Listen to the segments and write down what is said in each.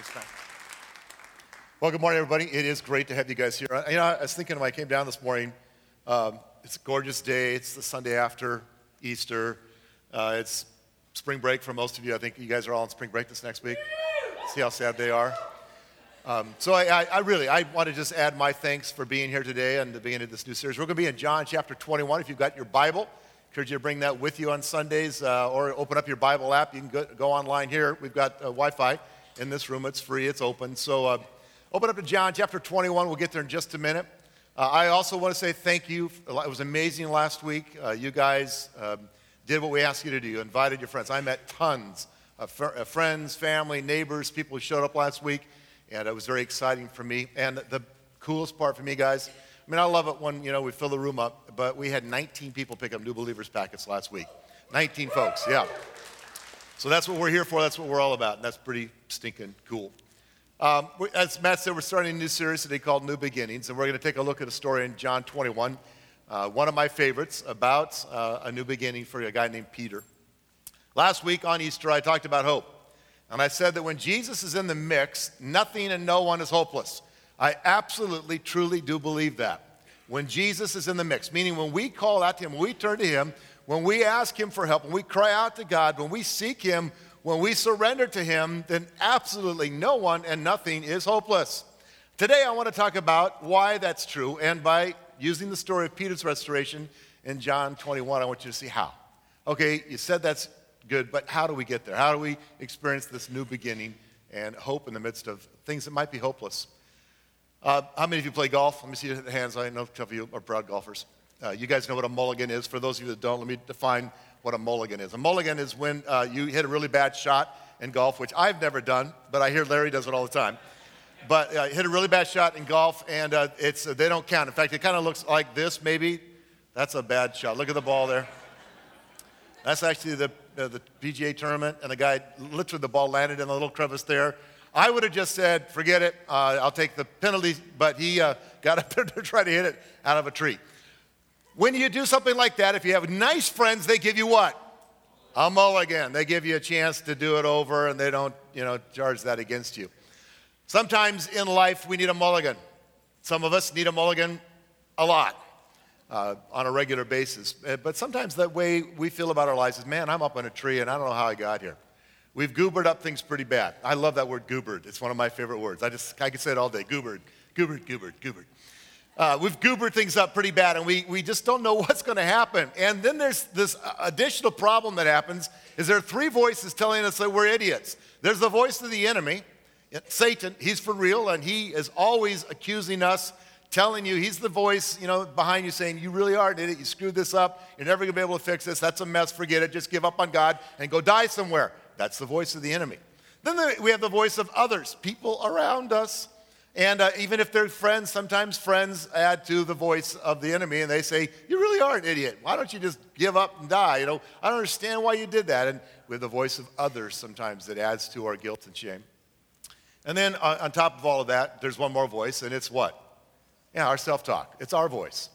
Thanks, man. Well, good morning, everybody. It is great to have you guys here. You know, I was thinking when I came down this morning, it's a gorgeous day. It's the Sunday after Easter. It's spring break for most of you. I think you guys are all on spring break this next week. See how sad they are. So I want to just add my thanks for being here today and the beginning of this new series. We're going to be in John chapter 21. If you've got your Bible, I encourage you to bring that with you on Sundays or open up your Bible app. You can go online here. We've got Wi-Fi in this room. It's free. It's open. So open up to John chapter 21. We'll get there in just a minute. I also want to say thank you. It was amazing last week. You guys did what we asked you to do. You invited your friends. I met tons of friends, family, neighbors, people who showed up last week. And it was very exciting for me. And the coolest part for me, guys, I mean, I love it when, you know, we fill the room up, but we had 19 people pick up New Believers Packets last week. 19 folks, yeah. So that's what we're here for. That's what we're all about. And that's pretty stinking cool. As Matt said, we're starting a new series today called New Beginnings. And we're going to take a look at a story in John 21, one of my favorites, about a new beginning for a guy named Peter. Last week on Easter, I talked about hope. And I said that when Jesus is in the mix, nothing and no one is hopeless. I absolutely, truly do believe that. When Jesus is in the mix, meaning when we call out to him, when we turn to him, when we ask him for help, when we cry out to God, when we seek him, when we surrender to him, then absolutely no one and nothing is hopeless. Today I want to talk about why that's true, and by using the story of Peter's restoration in John 21, I want you to see how. Okay, you said that's good, but how do we get there? How do we experience this new beginning and hope in the midst of things that might be hopeless? How many of you play golf? Let me see the hands. I know some of you are proud golfers. You guys know what a mulligan is. For those of you that don't, let me define what a mulligan is. A mulligan is when you hit a really bad shot in golf, which I've never done, but I hear Larry does it all the time. But hit a really bad shot in golf, and they don't count. In fact, it kind of looks like this, maybe. That's a bad shot. Look at the ball there. That's actually the PGA tournament, and the guy, literally the ball landed in a little crevice there. I would have just said, forget it, I'll take the penalty, but he got up there to try to hit it out of a tree. When you do something like that, if you have nice friends, they give you what? A mulligan. They give you a chance to do it over, and they don't, you know, charge that against you. Sometimes in life, we need a mulligan. Some of us need a mulligan a lot. On a regular basis. But sometimes the way we feel about our lives is, man, I'm up on a tree and I don't know how I got here. We've goobered up things pretty bad. I love that word, goobered. It's one of my favorite words. I could say it all day. Goobered, goobered, goobered, goobered. We've goobered things up pretty bad, and we just don't know what's going to happen. And then there's this additional problem that happens is there are three voices telling us that we're idiots. There's the voice of the enemy, Satan. He's for real, and he is always accusing us, telling you, he's the voice, you know, behind you saying, you really are an idiot, you screwed this up, you're never going to be able to fix this, that's a mess, forget it, just give up on God and go die somewhere. That's the voice of the enemy. Then we have the voice of others, people around us. And even if they're friends, sometimes friends add to the voice of the enemy, and they say, you really are an idiot. Why don't you just give up and die? You know, I don't understand why you did that. And we have the voice of others sometimes that adds to our guilt and shame. And then on top of all of that, there's one more voice, and it's what? Yeah, our self-talk. It's our voice.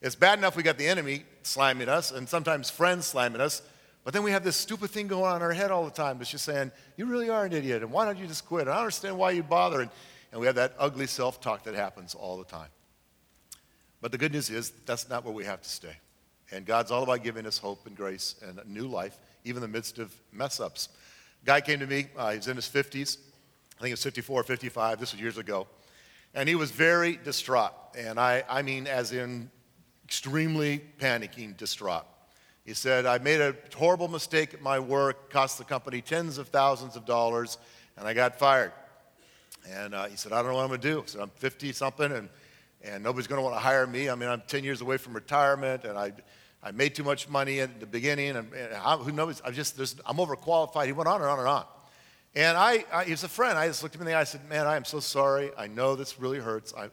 It's bad enough we got the enemy slamming us and sometimes friends slamming us, but then we have this stupid thing going on in our head all the time that's just saying, you really are an idiot, and why don't you just quit? I don't understand why you bother. And we have that ugly self-talk that happens all the time. But the good news is that's not where we have to stay. And God's all about giving us hope and grace and a new life, even in the midst of mess-ups. A guy came to me. He was in his 50s. I think it was 54 or 55. This was years ago. And he was very distraught, and I mean as in extremely panicking distraught. He said, I made a horrible mistake at my work, cost the company tens of thousands of dollars, and I got fired. And he said, I don't know what I'm going to do. He said, I'm 50-something, and nobody's going to want to hire me. I mean, I'm 10 years away from retirement, and I made too much money at the beginning, and who knows? I'm overqualified. He went on and on and on. And he was a friend. I just looked him in the eye. I said, man, I am so sorry. I know this really hurts. I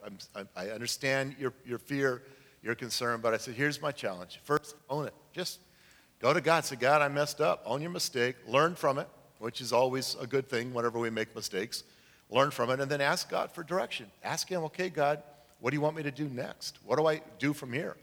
understand your fear, your concern. But I said, here's my challenge. First, own it. Just go to God. Say, God, I messed up. Own your mistake. Learn from it, which is always a good thing whenever we make mistakes. Learn from it. And then ask God for direction. Ask him, okay, God, what do you want me to do next? What do I do from here?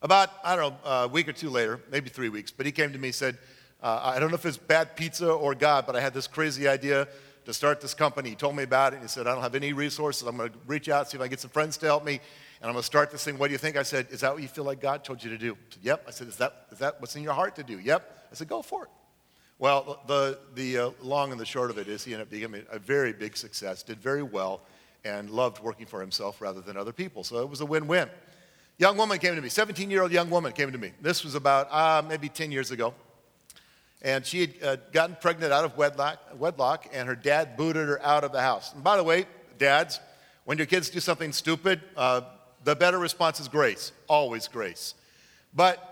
About, I don't know, a week or two later, maybe 3 weeks, but he came to me and said, I don't know if it's bad pizza or God, but I had this crazy idea to start this company. He told me about it, and he said, I don't have any resources. I'm going to reach out, see if I can get some friends to help me, and I'm going to start this thing. What do you think? I said, is that what you feel like God told you to do? I said, yep. I said, is that what's in your heart to do? Yep. I said, go for it. Well, the long and the short of it is he ended up becoming a very big success, did very well, and loved working for himself rather than other people. So it was a win-win. Young woman came to me, 17-year-old young woman came to me. This was about maybe 10 years ago. And she had gotten pregnant out of wedlock, and her dad booted her out of the house. And by the way, dads, when your kids do something stupid, the better response is grace, always grace. But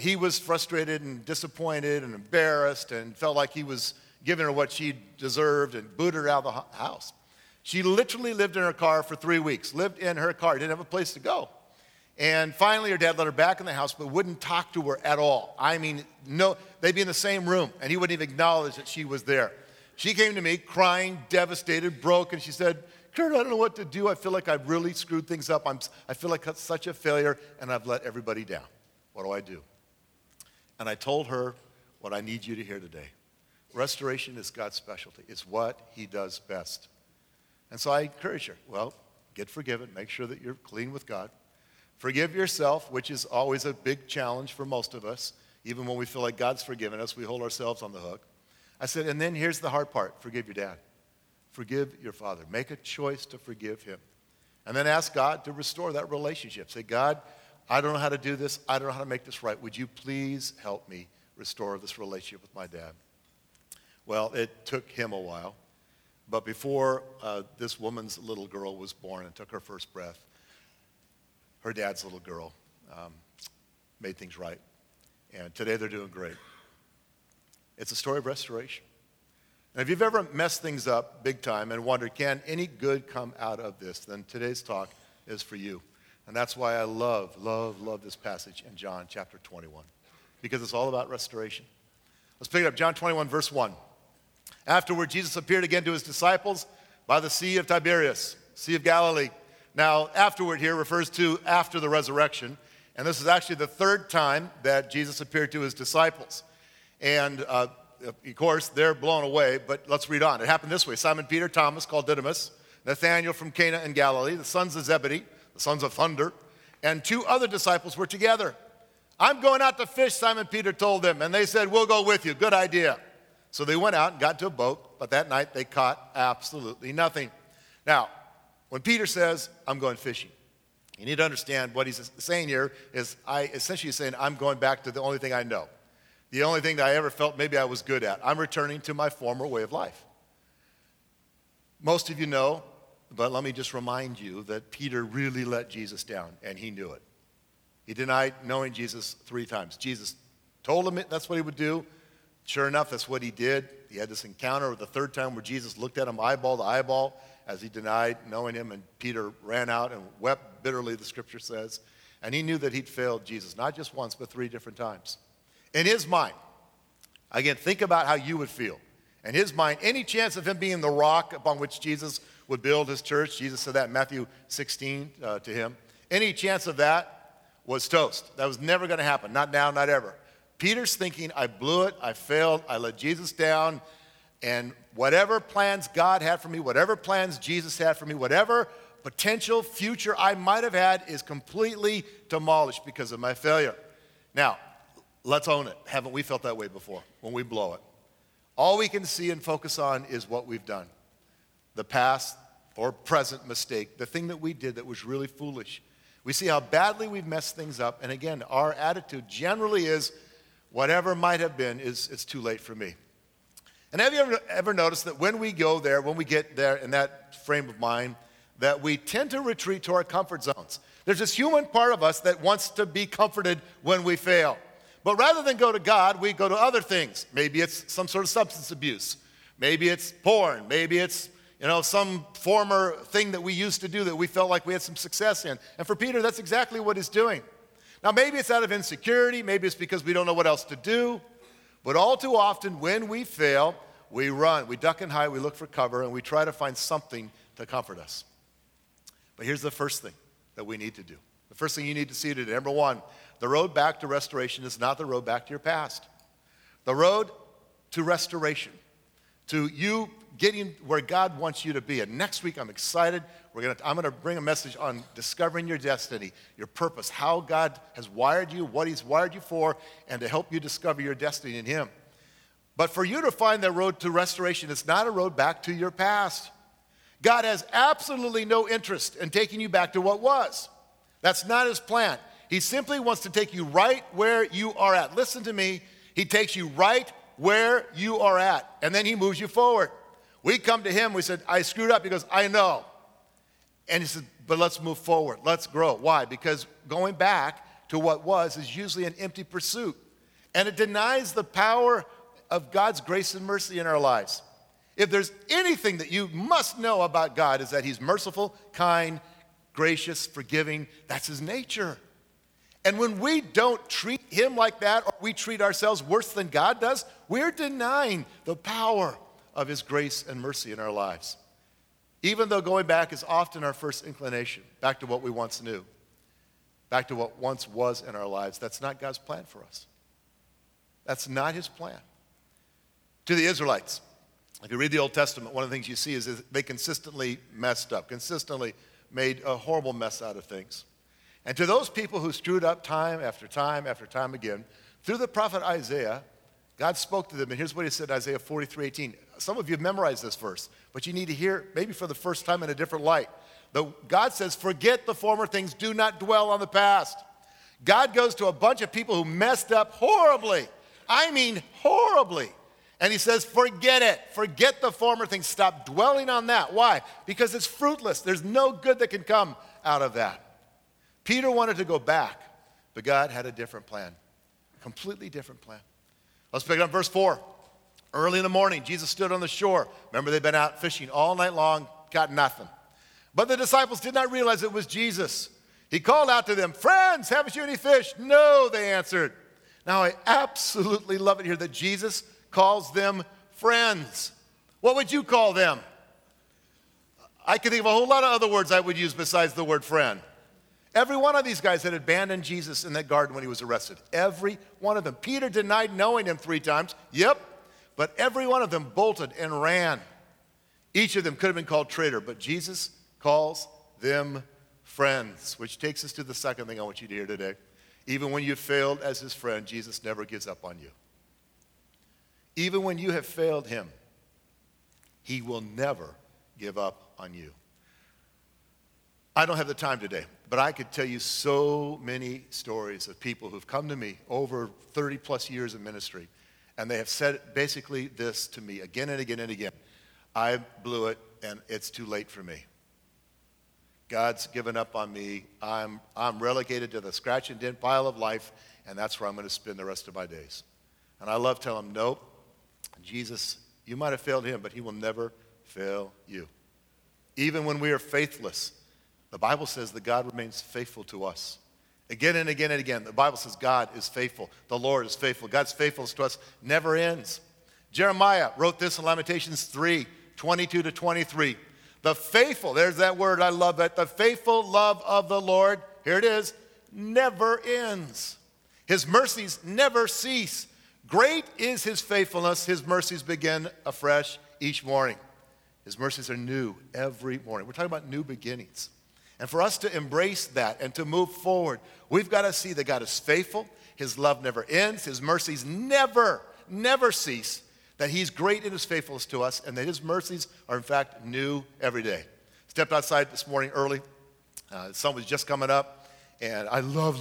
he was frustrated and disappointed and embarrassed and felt like he was giving her what she deserved and booted her out of the house. She literally lived in her car for 3 weeks, lived in her car, didn't have a place to go. And finally, her dad let her back in the house, but wouldn't talk to her at all. I mean, no, they'd be in the same room, and he wouldn't even acknowledge that she was there. She came to me crying, devastated, broke, and she said, Kurt, I don't know what to do. I feel like I've really screwed things up. I feel like such a failure, and I've let everybody down. What do I do? And I told her what I need you to hear today. Restoration is God's specialty. It's what he does best. And so I encourage her, well, get forgiven. Make sure that you're clean with God. Forgive yourself, which is always a big challenge for most of us. Even when we feel like God's forgiven us, we hold ourselves on the hook. I said, and then here's the hard part. Forgive your dad. Forgive your father. Make a choice to forgive him. And then ask God to restore that relationship. Say, God, I don't know how to do this. I don't know how to make this right. Would you please help me restore this relationship with my dad? Well, it took him a while. But before this woman's little girl was born and took her first breath, her dad's little girl made things right. And today they're doing great. It's a story of restoration. Now, if you've ever messed things up big time and wondered, can any good come out of this, then today's talk is for you. And that's why I love this passage in John chapter 21, because it's all about restoration. Let's pick it up, John 21, verse 1. Afterward, Jesus appeared again to his disciples by the Sea of Tiberias, Sea of Galilee. Now, afterward here refers to after the resurrection, and this is actually the third time that Jesus appeared to his disciples. And, of course, they're blown away, but let's read on. It happened this way. Simon Peter, Thomas, called Didymus, Nathaniel from Cana in Galilee, the sons of Zebedee, the sons of thunder, and two other disciples were together. I'm going out to fish, Simon Peter told them, and they said, we'll go with you. Good idea. So they went out and got into a boat, but that night they caught absolutely nothing. Now, when Peter says, I'm going fishing, you need to understand what he's saying here is I essentially saying, I'm going back to the only thing I know, the only thing that I ever felt maybe I was good at. I'm returning to my former way of life. Most of you know, but let me just remind you that Peter really let Jesus down, and he knew it. He denied knowing Jesus 3 times. Jesus told him that's what he would do. Sure enough, that's what he did. He had this encounter the third time where Jesus looked at him eyeball to eyeball as he denied knowing him, and Peter ran out and wept bitterly, the scripture says. And he knew that he'd failed Jesus, not just once, but 3 different times. In his mind, again, think about how you would feel. In his mind, any chance of him being the rock upon which Jesus would build his church, Jesus said that in Matthew 16 to him, any chance of that was toast. That was never going to happen, not now, not ever. Peter's thinking, I blew it, I failed, I let Jesus down, and whatever plans God had for me, whatever plans Jesus had for me, whatever potential future I might have had is completely demolished because of my failure. Now, let's own it. Haven't we felt that way before when we blow it? All we can see and focus on is what we've done, the past or present mistake, the thing that we did that was really foolish. We see how badly we've messed things up, and again, our attitude generally is, whatever might have been, it's too late for me. And have you ever noticed that when we go there, when we get there in that frame of mind, that we tend to retreat to our comfort zones? There's this human part of us that wants to be comforted when we fail. But rather than go to God, we go to other things. Maybe it's some sort of substance abuse. Maybe it's porn. Maybe it's, some former thing that we used to do that we felt like we had some success in. And for Peter, that's exactly what he's doing. Now, maybe it's out of insecurity. Maybe it's because we don't know what else to do. But all too often, when we fail, we run. We duck and hide. We look for cover. And we try to find something to comfort us. But here's the first thing that we need to do. The first thing you need to see today. Number one, the road back to restoration is not the road back to your past. The road to restoration, to you getting where God wants you to be. And next week, I'm excited. I'm going to bring a message on discovering your destiny, your purpose, how God has wired you, what he's wired you for, and to help you discover your destiny in him. But for you to find that road to restoration, it's not a road back to your past. God has absolutely no interest in taking you back to what was. That's not his plan. He simply wants to take you right where you are at. Listen to me. He takes you right where you are at, and then he moves you forward. We come to him, we said, I screwed up. He goes, I know. And he said, but let's move forward. Let's grow. Why? Because going back to what was is usually an empty pursuit, and it denies the power of God's grace and mercy in our lives. If there's anything that you must know about God, is that he's merciful, kind, gracious, forgiving. That's his nature. And when we don't treat him like that, or we treat ourselves worse than God does, we're denying the power of his grace and mercy in our lives. Even though going back is often our first inclination, back to what we once knew, back to what once was in our lives, that's not God's plan for us. That's not his plan. To the Israelites, if you read the Old Testament, one of the things you see is that they consistently messed up, consistently made a horrible mess out of things. And to those people who screwed up time after time after time again, through the prophet Isaiah, God spoke to them. And here's what he said in Isaiah 43:18. Some of you have memorized this verse, but you need to hear it maybe for the first time in a different light. God says, forget the former things. Do not dwell on the past. God goes to a bunch of people who messed up horribly. I mean horribly. And he says, forget it. Forget the former things. Stop dwelling on that. Why? Because it's fruitless. There's no good that can come out of that. Peter wanted to go back, but God had a different plan, a completely different plan. Let's pick it up verse 4. Early in the morning, Jesus stood on the shore. Remember, they'd been out fishing all night long, got nothing. But the disciples did not realize it was Jesus. He called out to them, friends, haven't you any fish? No, they answered. Now, I absolutely love it here that Jesus calls them friends. What would you call them? I can think of a whole lot of other words I would use besides the word friend. Every one of these guys had abandoned Jesus in that garden when he was arrested. Every one of them. Peter denied knowing him 3 times. Yep. But every one of them bolted and ran. Each of them could have been called traitor, but Jesus calls them friends, which takes us to the second thing I want you to hear today. Even when you failed as his friend, Jesus never gives up on you. Even when you have failed him, he will never give up on you. I don't have the time today, but I could tell you so many stories of people who've come to me over 30 plus years of ministry, and they have said basically this to me again and again and again. I blew it, and it's too late for me. God's given up on me. I'm relegated to the scratch and dent pile of life, and that's where I'm going to spend the rest of my days. And I love telling them, nope, Jesus, you might have failed him, but he will never fail you. Even when we are faithless, the Bible says that God remains faithful to us. Again and again and again, the Bible says God is faithful. The Lord is faithful. God's faithfulness to us never ends. Jeremiah wrote this in Lamentations 3:22-23. The faithful, there's that word, I love that. The faithful love of the Lord, here it is, never ends. His mercies never cease. Great is his faithfulness. His mercies begin afresh each morning. His mercies are new every morning. We're talking about new beginnings. And for us to embrace that and to move forward, we've got to see that God is faithful, his love never ends, his mercies never, never cease, that he's great in his faithfulness to us, and that his mercies are, in fact, new every day. Stepped outside this morning early. The sun was just coming up, and I love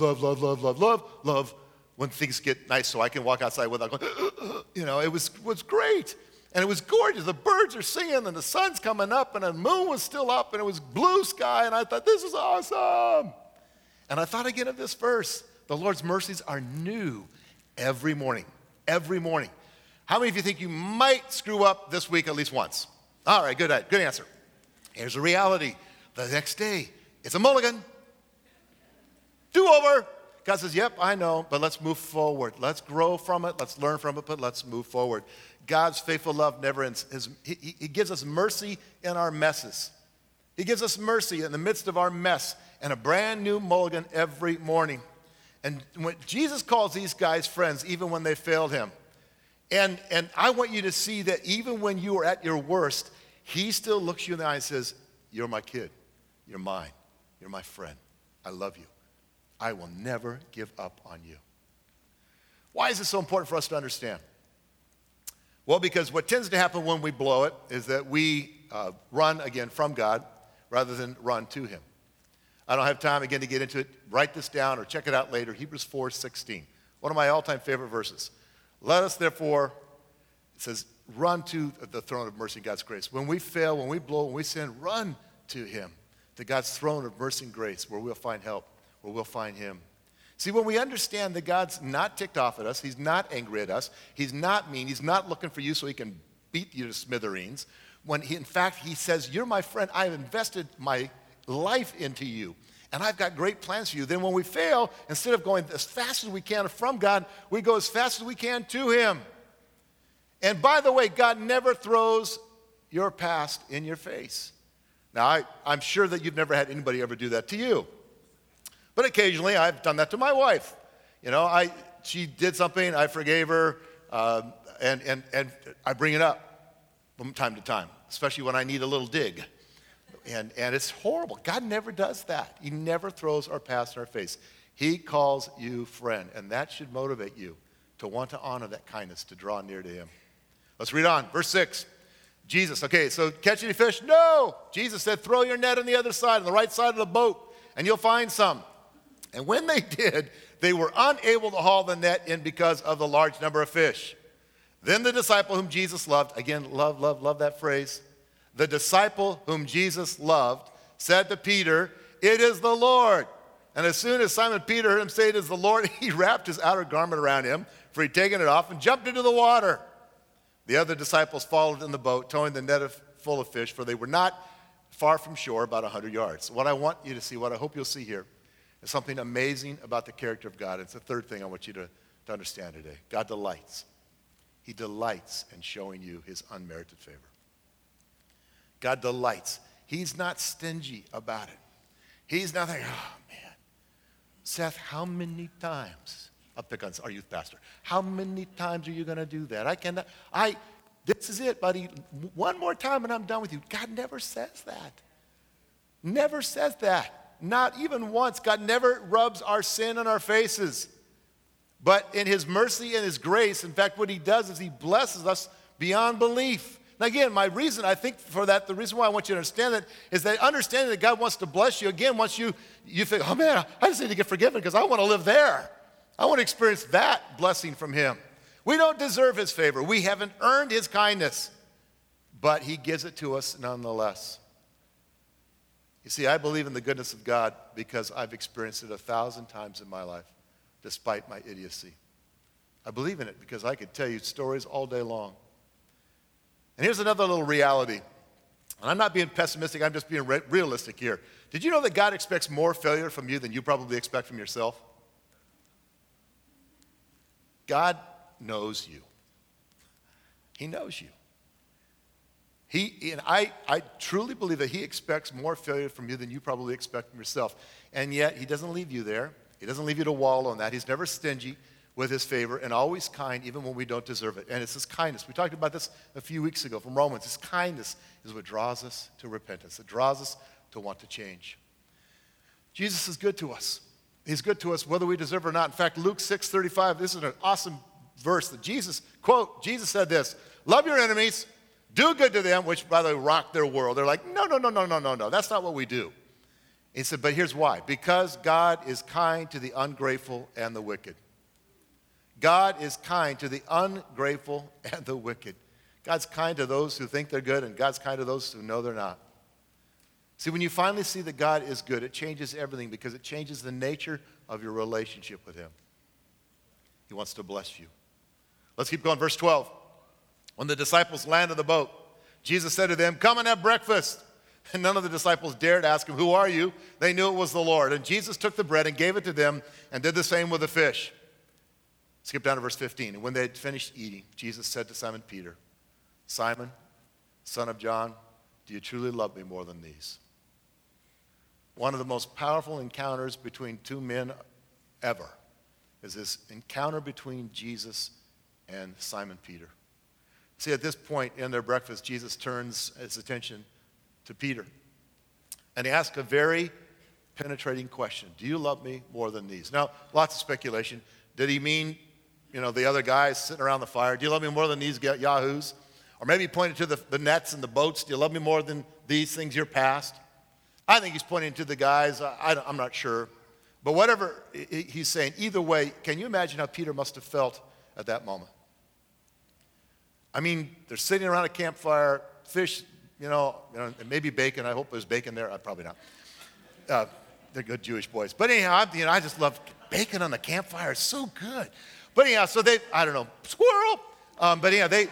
when things get nice so I can walk outside without going, it was great. And it was gorgeous. The birds are singing, and the sun's coming up, and the moon was still up, and it was blue sky, and I thought, this is awesome. And I thought again of this verse. The Lord's mercies are new every morning, every morning. How many of you think you might screw up this week at least once? All right, good answer. Here's the reality. The next day, it's a mulligan. Do over. God says, yep, I know, but let's move forward. Let's grow from it. Let's learn from it, but let's move forward. God's faithful love never ends. He gives us mercy in our messes. He gives us mercy in the midst of our mess and a brand new mulligan every morning. And when Jesus calls these guys friends, even when they failed him, And I want you to see that even when you are at your worst, he still looks you in the eye and says, you're my kid, you're mine, you're my friend, I love you. I will never give up on you. Why is this so important for us to understand? Well, because what tends to happen when we blow it is that we run again from God rather than run to him. I don't have time again to get into it. Write this down or check it out later. Hebrews 4:16, one of my all-time favorite verses. Let us therefore, it says, run to the throne of mercy and God's grace. When we fail, when we blow, when we sin, run to him, to God's throne of mercy and grace, where we'll find help, where we'll find him. See, when we understand that God's not ticked off at us, he's not angry at us, he's not mean, he's not looking for you so he can beat you to smithereens. When he, in fact, he says, you're my friend, I've invested my life into you, and I've got great plans for you. Then when we fail, instead of going as fast as we can from God, we go as fast as we can to him. And by the way, God never throws your past in your face. Now, I'm sure that you've never had anybody ever do that to you. But occasionally, I've done that to my wife. You know, she did something, I forgave her, and I bring it up from time to time, especially when I need a little dig. And it's horrible. God never does that. He never throws our past in our face. He calls you friend, and that should motivate you to want to honor that kindness, to draw near to him. Let's read on. Verse 6. Jesus, okay, so catch any fish? No. Jesus said, throw your net on the other side, on the right side of the boat, and you'll find some. And when they did, they were unable to haul the net in because of the large number of fish. Then the disciple whom Jesus loved, again, love that phrase. The disciple whom Jesus loved said to Peter, it is the Lord. And as soon as Simon Peter heard him say it is the Lord, he wrapped his outer garment around him, for he'd taken it off, and jumped into the water. The other disciples followed in the boat, towing the net full of fish, for they were not far from shore, about 100 yards. What I want you to see, what I hope you'll see here, there's something amazing about the character of God. It's the third thing I want you to understand today. God delights. He delights in showing you his unmerited favor. God delights. He's not stingy about it. He's not like, oh, man. Seth, how many times? I'll pick on our youth pastor. How many times are you going to do that? This is it, buddy. One more time and I'm done with you. God never says that. Never says that. Not even once. God never rubs our sin on our faces. But in his mercy and his grace, in fact, what he does is he blesses us beyond belief. Now, again, my reason, I think for that, the reason why I want you to understand that is that understanding that God wants to bless you, again, once you think, oh, man, I just need to get forgiven because I want to live there. I want to experience that blessing from him. We don't deserve his favor. We haven't earned his kindness. But he gives it to us nonetheless. You see, I believe in the goodness of God because I've experienced it 1,000 times in my life, despite my idiocy. I believe in it because I could tell you stories all day long. And here's another little reality. And I'm not being pessimistic, I'm just being realistic here. Did you know that God expects more failure from you than you probably expect from yourself? God knows you. He knows you. I truly believe that he expects more failure from you than you probably expect from yourself. And yet, he doesn't leave you there. He doesn't leave you to wallow in that. He's never stingy with his favor and always kind, even when we don't deserve it. And it's his kindness. We talked about this a few weeks ago from Romans. His kindness is what draws us to repentance. It draws us to want to change. Jesus is good to us. He's good to us whether we deserve it or not. In fact, Luke 6:35, this is an awesome verse that Jesus, quote, Jesus said this, love your enemies. Do good to them, which, by the way, rock their world. They're like, no. That's not what we do. He said, but here's why. Because God is kind to the ungrateful and the wicked. God is kind to the ungrateful and the wicked. God's kind to those who think they're good, and God's kind to those who know they're not. See, when you finally see that God is good, it changes everything because it changes the nature of your relationship with him. He wants to bless you. Let's keep going. Verse 12. When the disciples landed the boat, Jesus said to them, come and have breakfast. And none of the disciples dared ask him, who are you? They knew it was the Lord. And Jesus took the bread and gave it to them and did the same with the fish. Skip down to verse 15. And when they had finished eating, Jesus said to Simon Peter, Simon, son of John, do you truly love me more than these? One of the most powerful encounters between two men ever is this encounter between Jesus and Simon Peter. See, at this point in their breakfast, Jesus turns his attention to Peter. And he asks a very penetrating question. Do you love me more than these? Now, lots of speculation. Did he mean, the other guys sitting around the fire? Do you love me more than these yahoos? Or maybe he pointed to the nets and the boats. Do you love me more than these things, your past? I think he's pointing to the guys. I'm not sure. But whatever he's saying, either way, can you imagine how Peter must have felt at that moment? I mean, they're sitting around a campfire, fish, maybe bacon. I hope there's bacon there. Probably not. They're good Jewish boys. But anyhow, I just love bacon on the campfire. It's so good. But anyhow, so they, I don't know, squirrel. But anyhow, they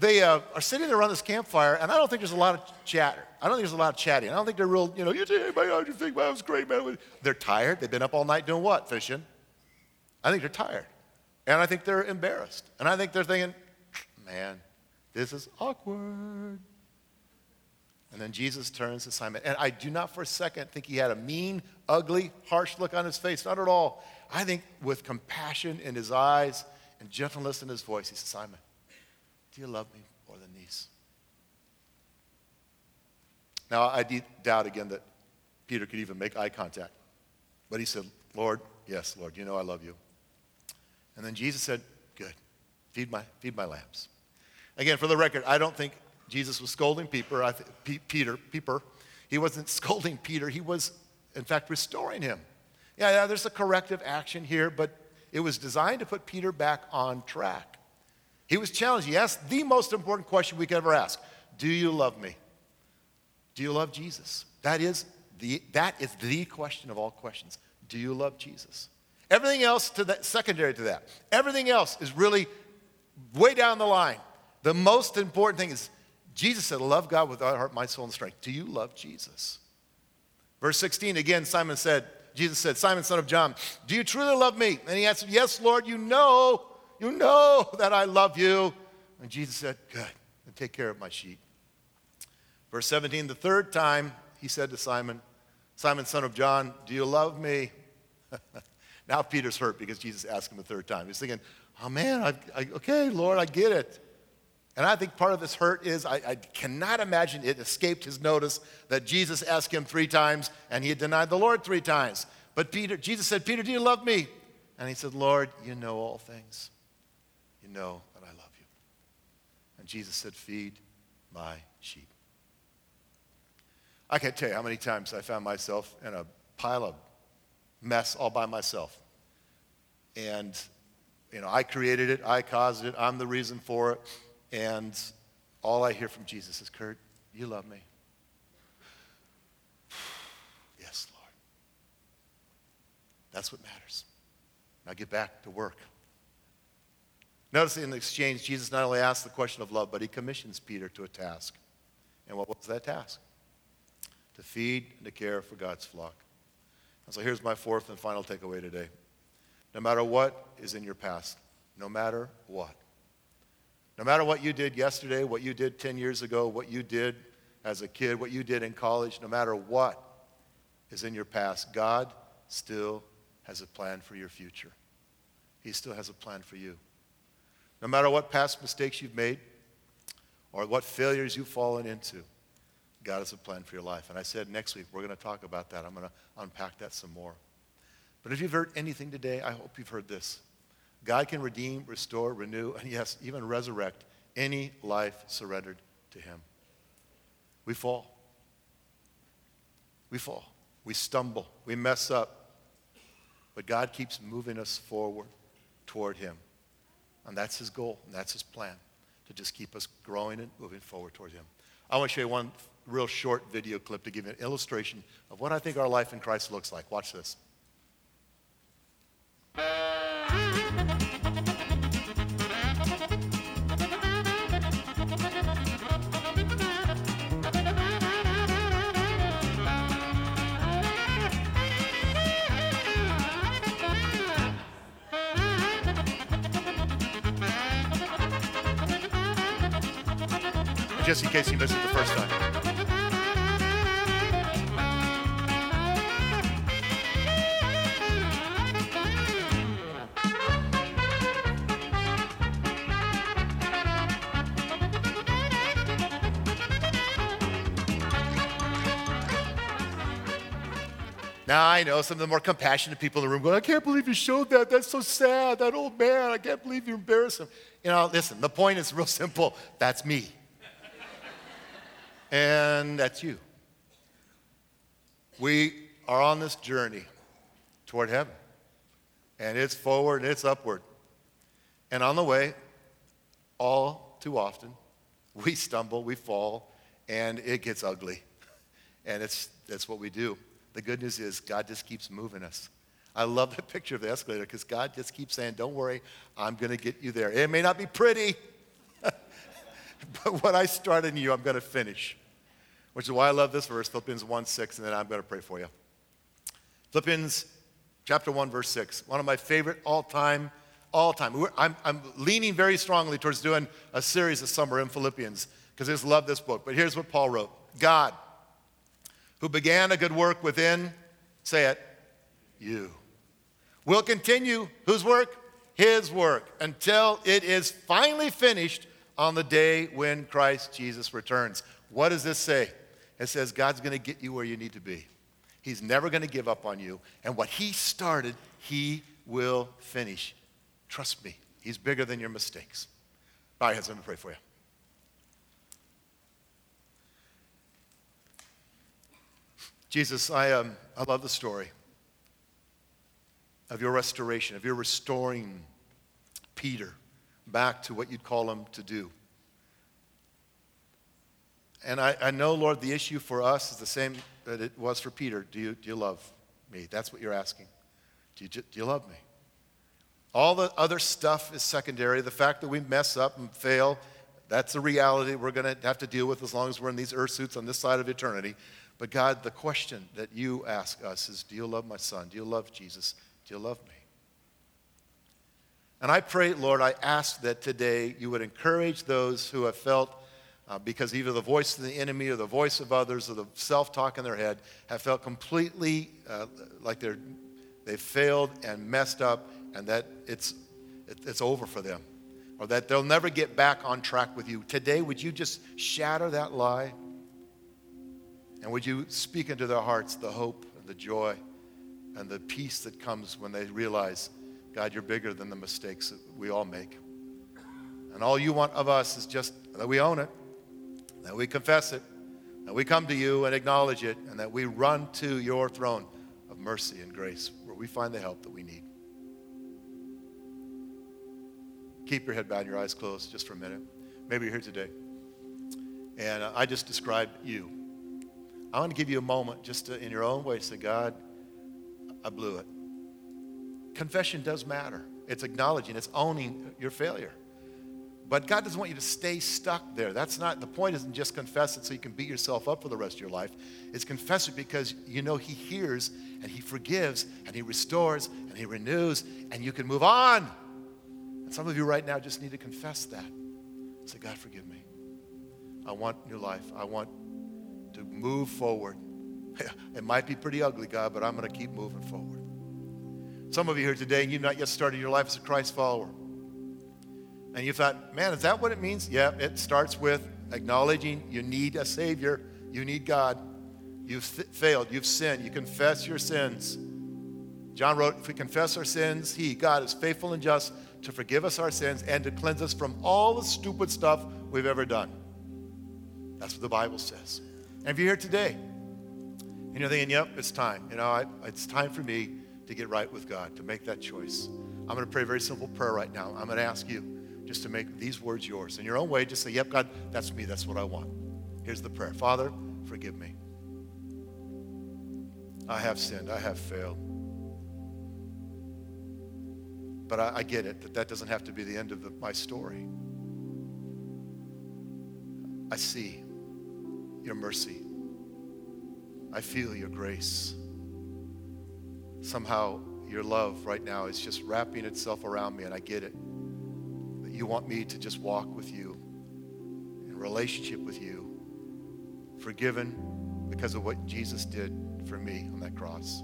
they are sitting around this campfire, and I don't think there's a lot of chatter. I don't think there's a lot of chatting. I don't think they're real, you think that was great, man. They're tired. They've been up all night doing what? Fishing. I think they're tired. And I think they're embarrassed. And I think they're thinking, man, this is awkward. And then Jesus turns to Simon. And I do not for a second think he had a mean, ugly, harsh look on his face. Not at all. I think with compassion in his eyes and gentleness in his voice, he says, Simon, do you love me more than these? Now, I doubt again that Peter could even make eye contact. But he said, Lord, yes, Lord, I love you. And then Jesus said, good, feed my lambs. Again, for the record, I don't think Jesus was scolding Peter. He wasn't scolding Peter. He was, in fact, restoring him. Yeah, there's a corrective action here, but it was designed to put Peter back on track. He was challenged. He asked the most important question we could ever ask. Do you love me? Do you love Jesus? That is the question of all questions. Do you love Jesus? Everything else secondary to that. Everything else is really way down the line. The most important thing is, Jesus said, love God with all my heart, my soul, and strength. Do you love Jesus? Verse 16, again, Jesus said, Simon, son of John, do you truly love me? And he answered, yes, Lord, you know that I love you. And Jesus said, good, and take care of my sheep. Verse 17, the third time he said to Simon, Simon, son of John, do you love me? Now Peter's hurt because Jesus asked him the third time. He's thinking, oh, man, okay, Lord, I get it. And I think part of this hurt is I cannot imagine it escaped his notice that Jesus asked him three times and he had denied the Lord three times. But Jesus said, Peter, do you love me? And he said, Lord, you know all things. You know that I love you. And Jesus said, feed my sheep. I can't tell you how many times I found myself in a pile of mess all by myself. And, I created it. I caused it. I'm the reason for it. And all I hear from Jesus is, Kurt, you love me. Yes, Lord. That's what matters. Now get back to work. Notice in the exchange, Jesus not only asks the question of love, but he commissions Peter to a task. And what was that task? To feed and to care for God's flock. And so here's my fourth and final takeaway today. No matter what is in your past, no matter what, no matter what you did yesterday, what you did 10 years ago, what you did as a kid, what you did in college, no matter what is in your past, God still has a plan for your future. He still has a plan for you. No matter what past mistakes you've made or what failures you've fallen into, God has a plan for your life. And I said next week we're going to talk about that. I'm going to unpack that some more. But if you've heard anything today, I hope you've heard this. God can redeem, restore, renew, and yes, even resurrect any life surrendered to him. We fall. We fall. We stumble. We mess up. But God keeps moving us forward toward him. And that's his goal, and that's his plan, to just keep us growing and moving forward toward him. I want to show you one real short video clip to give you an illustration of what I think our life in Christ looks like. Watch this. Just in case you missed it the first time. Now, I know some of the more compassionate people in the room go, I can't believe you showed that. That's so sad. That old man, I can't believe you embarrassed him. You know, listen, the point is real simple. That's me. And that's you. We are on this journey toward heaven. And it's forward and it's upward. And on the way, all too often, we stumble, we fall, and it gets ugly. And that's what we do. The good news is God just keeps moving us. I love that picture of the escalator because God just keeps saying, don't worry, I'm going to get you there. It may not be pretty, but what I started in you, I'm going to finish. Which is why I love this verse, Philippians 1:6, and then I'm going to pray for you. Philippians chapter 1, verse 6. One of my favorite all-time. I'm leaning very strongly towards doing a series this summer in Philippians because I just love this book. But here's what Paul wrote. God, who began a good work within, say it, you, will continue whose work? His work, until it is finally finished on the day when Christ Jesus returns. What does this say? It says God's going to get you where you need to be. He's never going to give up on you. And what he started, he will finish. Trust me, he's bigger than your mistakes. Bow your heads, let me pray for you. Jesus, I love the story of your restoration, of your restoring Peter back to what you'd call him to do. And I know, Lord, the issue for us is the same that it was for Peter. Do you love me? That's what you're asking. Do you love me? All the other stuff is secondary. The fact that we mess up and fail, that's a reality we're going to have to deal with as long as we're in these earth suits on this side of eternity. But God, the question that you ask us is, do you love my son? Do you love Jesus? Do you love me? And I pray, Lord, I ask that today you would encourage those who have felt, because either the voice of the enemy or the voice of others or the self-talk in their head, have felt completely like they've failed and messed up and that it's over for them, or that they'll never get back on track with you. Today, would you just shatter that lie? And would you speak into their hearts the hope and the joy and the peace that comes when they realize, God, you're bigger than the mistakes that we all make. And all you want of us is just that we own it, that we confess it, that we come to you and acknowledge it, and that we run to your throne of mercy and grace where we find the help that we need. Keep your head bowed and your eyes closed just for a minute. Maybe you're here today. And I just described you. I want to give you a moment just to, in your own way, say, God, I blew it. Confession does matter. It's acknowledging, it's owning your failure. But God doesn't want you to stay stuck there. That's not, the point isn't just confess it so you can beat yourself up for the rest of your life. It's confess it because you know he hears and he forgives and he restores and he renews and you can move on. And some of you right now just need to confess that. Say, God, forgive me. I want new life. I want to move forward. It might be pretty ugly, God, but I'm going to keep moving forward. Some of you here today, and you've not yet started your life as a Christ follower. And you thought, man, is that what it means? Yeah, it starts with acknowledging you need a Savior. You need God. You've failed. You've sinned. You confess your sins. John wrote, if we confess our sins, he, God, is faithful and just to forgive us our sins and to cleanse us from all the stupid stuff we've ever done. That's what the Bible says. And if you're here today, and you're thinking, yep, it's time. You know, it's time for me to get right with God, to make that choice. I'm going to pray a very simple prayer right now. I'm going to ask you just to make these words yours. In your own way, just say, yep, God, that's me. That's what I want. Here's the prayer. Father, forgive me. I have sinned. I have failed. But I get it, that doesn't have to be the end of my story. I see your mercy. I feel your grace. Somehow your love right now is just wrapping itself around me, and I get it. That you want me to just walk with you, in relationship with you, forgiven because of what Jesus did for me on that cross.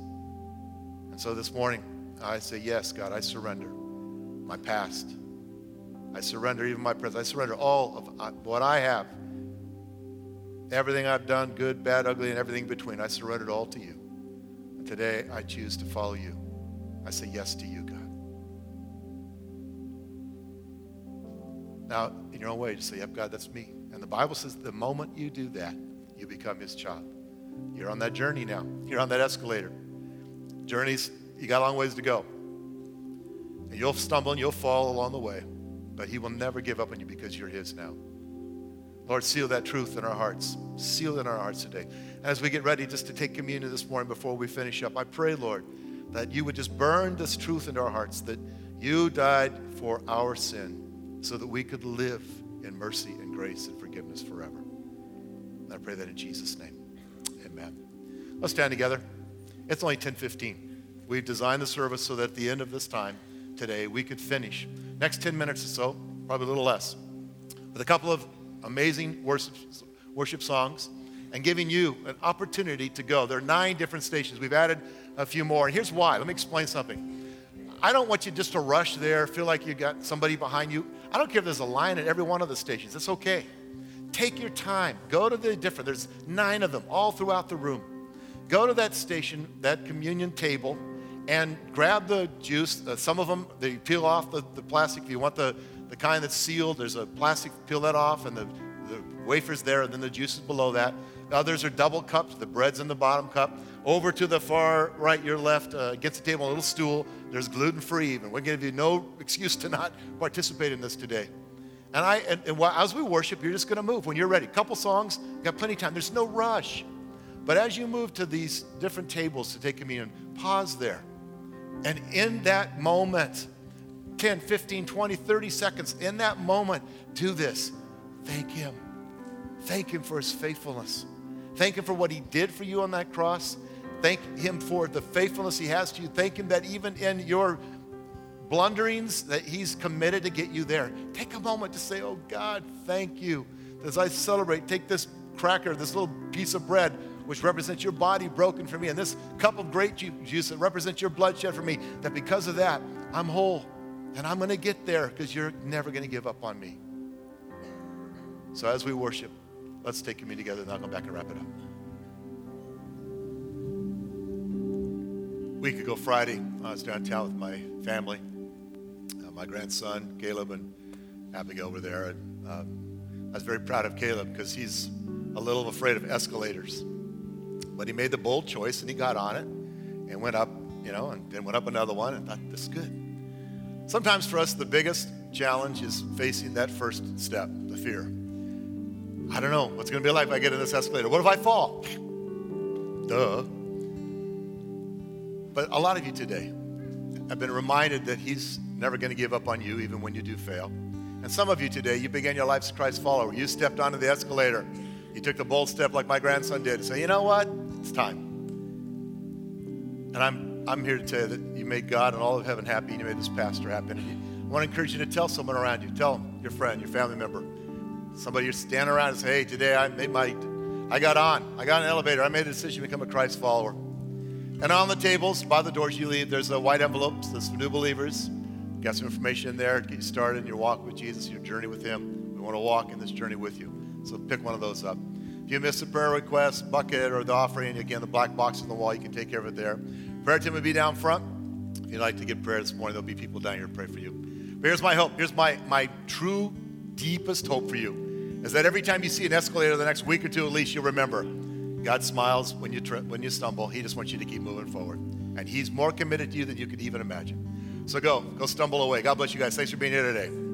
And so this morning, I say, yes, God, I surrender my past. I surrender even my present. I surrender all of what I have. Everything I've done, good, bad, ugly, and everything between, I surrender it all to you. Today, I choose to follow you. I say yes to you, God. Now, in your own way, just say, yep, God, that's me. And the Bible says the moment you do that, you become his child. You're on that journey now. You're on that escalator. Journeys, you got a long ways to go. And you'll stumble and you'll fall along the way, but he will never give up on you because you're his now. Lord, seal that truth in our hearts. Seal it in our hearts today. As we get ready just to take communion this morning before we finish up, I pray, Lord, that you would just burn this truth into our hearts, that you died for our sin so that we could live in mercy and grace and forgiveness forever. And I pray that in Jesus' name. Amen. Let's stand together. It's only 10:15. We've designed the service so that at the end of this time today, we could finish. Next 10 minutes or so, probably a little less, with a couple of amazing worship songs and giving you an opportunity to go. There are 9 different stations. We've added a few more. And here's why. Let me explain something. I don't want you just to rush there, feel like you got somebody behind you. I don't care if there's a line at every one of the stations. It's okay. Take your time. Go to the different. There's 9 of them all throughout the room. Go to that station, that communion table, and grab the juice. Some of them, they peel off the plastic. If you want the kind that's sealed, there's a plastic, peel that off, and the wafer's there, and then the juice is below that. Others are double cups. The bread's in the bottom cup. Over to the far right, your left, against the table, a little stool. There's gluten-free even. We're going to give you no excuse to not participate in this today. And as we worship, you're just going to move when you're ready. Couple songs, you've got plenty of time. There's no rush. But as you move to these different tables to take communion, pause there. And in that moment, 10, 15, 20, 30 seconds, in that moment, do this. Thank him. Thank him for his faithfulness. Thank him for what he did for you on that cross. Thank him for the faithfulness he has to you. Thank him that even in your blunderings that he's committed to get you there. Take a moment to say, oh God, thank you. As I celebrate, take this cracker, this little piece of bread, which represents your body broken for me, and this cup of grape juice that represents your blood shed for me, that because of that, I'm whole, and I'm going to get there because you're never going to give up on me. So as we worship, let's take communion together, and I'll come back and wrap it up. A week ago Friday, I was downtown with my family. My grandson, Caleb, and Abigail were there, and I was very proud of Caleb because he's a little afraid of escalators. But he made the bold choice, and he got on it and went up, and then went up another one and thought, this is good. Sometimes for us, the biggest challenge is facing that first step, the fear. I don't know what's going to be like if I get in this escalator. What if I fall? Duh. But a lot of you today have been reminded that he's never going to give up on you, even when you do fail. And some of you today, you began your life as a Christ follower. You stepped onto the escalator. You took the bold step like my grandson did and say, you know what? It's time. And I'm here to tell you that you made God and all of heaven happy, and you made this pastor happy. And I want to encourage you to tell someone around you. Tell them, your friend, your family member, somebody you're standing around and say, hey, today I got an elevator. I made a decision to become a Christ follower. And on the tables, by the doors you leave, there's a white envelope. That's for new believers. Got some information in there to get you started in your walk with Jesus, your journey with him. We want to walk in this journey with you. So pick one of those up. If you miss the prayer request bucket or the offering, again, the black box on the wall, you can take care of it there. Prayer team will be down front. If you'd like to get prayer this morning, there'll be people down here to pray for you. But here's my hope. Here's my true, deepest hope for you, is that every time you see an escalator the next week or two, at least you'll remember, God smiles when you trip, when you stumble. He just wants you to keep moving forward. And he's more committed to you than you could even imagine. So go stumble away. God bless you guys. Thanks for being here today.